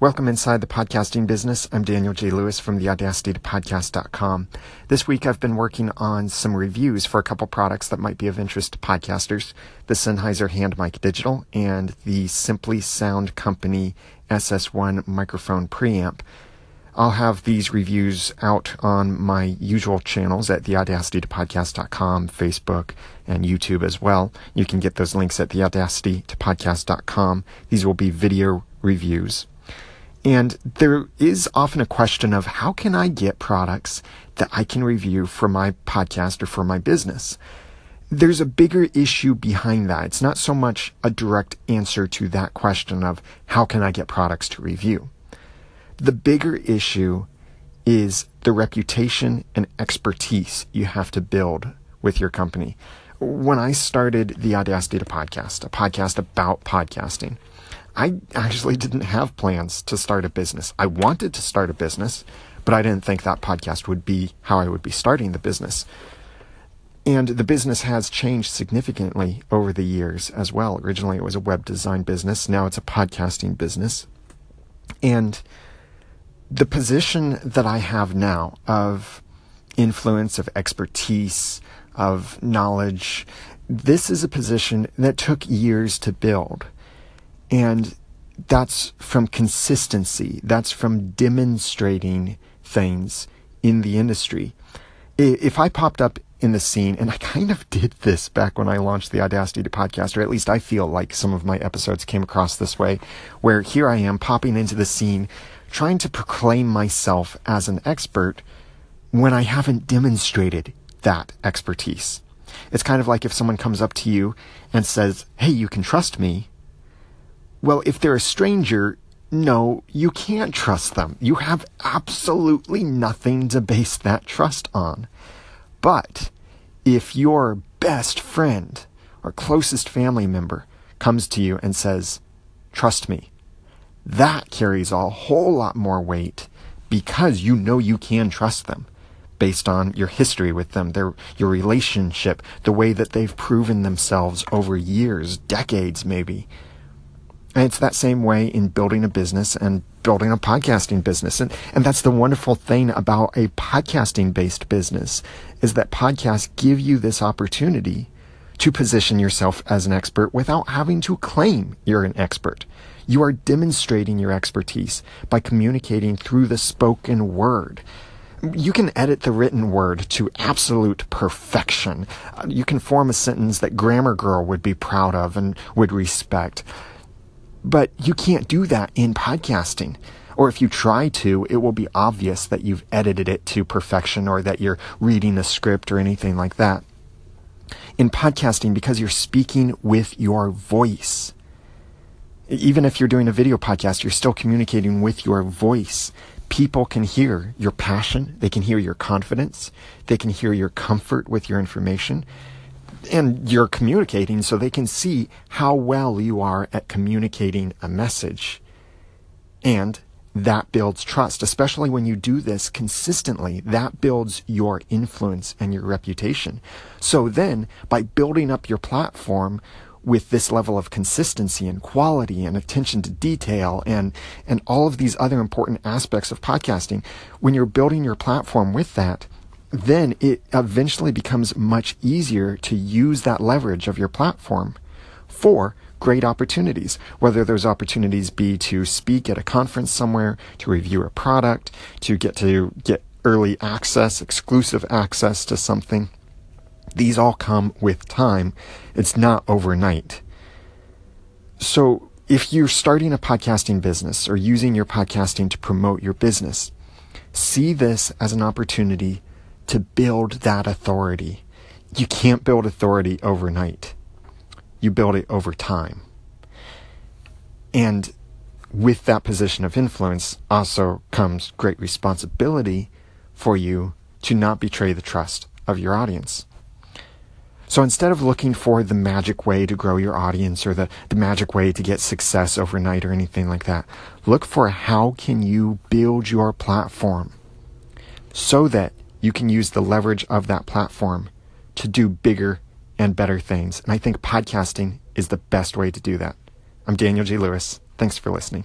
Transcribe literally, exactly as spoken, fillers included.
Welcome inside the podcasting business. I'm Daniel J. Lewis from the audacity to podcast dot com. This week I've been working on some reviews for a couple products that might be of interest to podcasters, the Sennheiser Hand Mic Digital and the Simply Sound Company S S one Microphone Preamp. I'll have these reviews out on my usual channels at the audacity to podcast dot com, Facebook, and YouTube as well. You can get those links at the audacity to podcast dot com. These will be video reviews. And there is often a question of how can I get products that I can review for my podcast or for my business? There's a bigger issue behind that. It's not so much a direct answer to that question of how can I get products to review? The bigger issue is the reputation and expertise you have to build with your company. When I started The Audacity to Podcast, a podcast about podcasting, I actually didn't have plans to start a business. I wanted to start a business, but I didn't think that podcast would be how I would be starting the business. And the business has changed significantly over the years as well. Originally, it was a web design business. Now it's a podcasting business. And the position that I have now of influence, of expertise, of knowledge, this is a position that took years to build. And that's from consistency. That's from demonstrating things in the industry. If I popped up in the scene, and I kind of did this back when I launched the Audacity to Podcast, or at least I feel like some of my episodes came across this way, where here I am popping into the scene, trying to proclaim myself as an expert when I haven't demonstrated that expertise. It's kind of like if someone comes up to you and says, "Hey, you can trust me." Well, if they're a stranger, no, you can't trust them. You have absolutely nothing to base that trust on. But if your best friend or closest family member comes to you and says, "Trust me," that carries a whole lot more weight because you know you can trust them based on your history with them, their your relationship, the way that they've proven themselves over years, decades maybe. And it's that same way in building a business and building a podcasting business. And, and that's the wonderful thing about a podcasting-based business is that podcasts give you this opportunity to position yourself as an expert without having to claim you're an expert. You are demonstrating your expertise by communicating through the spoken word. You can edit the written word to absolute perfection. You can form a sentence that Grammar Girl would be proud of and would respect. But you can't do that in podcasting. Or if you try to, it will be obvious that you've edited it to perfection or that you're reading a script or anything like that. In podcasting, because you're speaking with your voice, even if you're doing a video podcast, you're still communicating with your voice. People can hear your passion. They can hear your confidence. They can hear your comfort with your information. And you're communicating so they can see how well you are at communicating a message. And that builds trust, especially when you do this consistently. That builds your influence and your reputation. So then, by building up your platform with this level of consistency and quality and attention to detail and, and all of these other important aspects of podcasting, when you're building your platform with that, then it eventually becomes much easier to use that leverage of your platform for great opportunities, whether those opportunities be to speak at a conference somewhere, to review a product, to get to get early access, exclusive access to something. These all come with time. It's not overnight. So if you're starting a podcasting business or using your podcasting to promote your business, see this as an opportunity to build that authority. You can't build authority overnight. You build it over time. And with that position of influence also comes great responsibility for you to not betray the trust of your audience. So instead of looking for the magic way to grow your audience or the, the magic way to get success overnight or anything like that, look for how can you build your platform so that you can use the leverage of that platform to do bigger and better things. And I think podcasting is the best way to do that. I'm Daniel J. Lewis. Thanks for listening.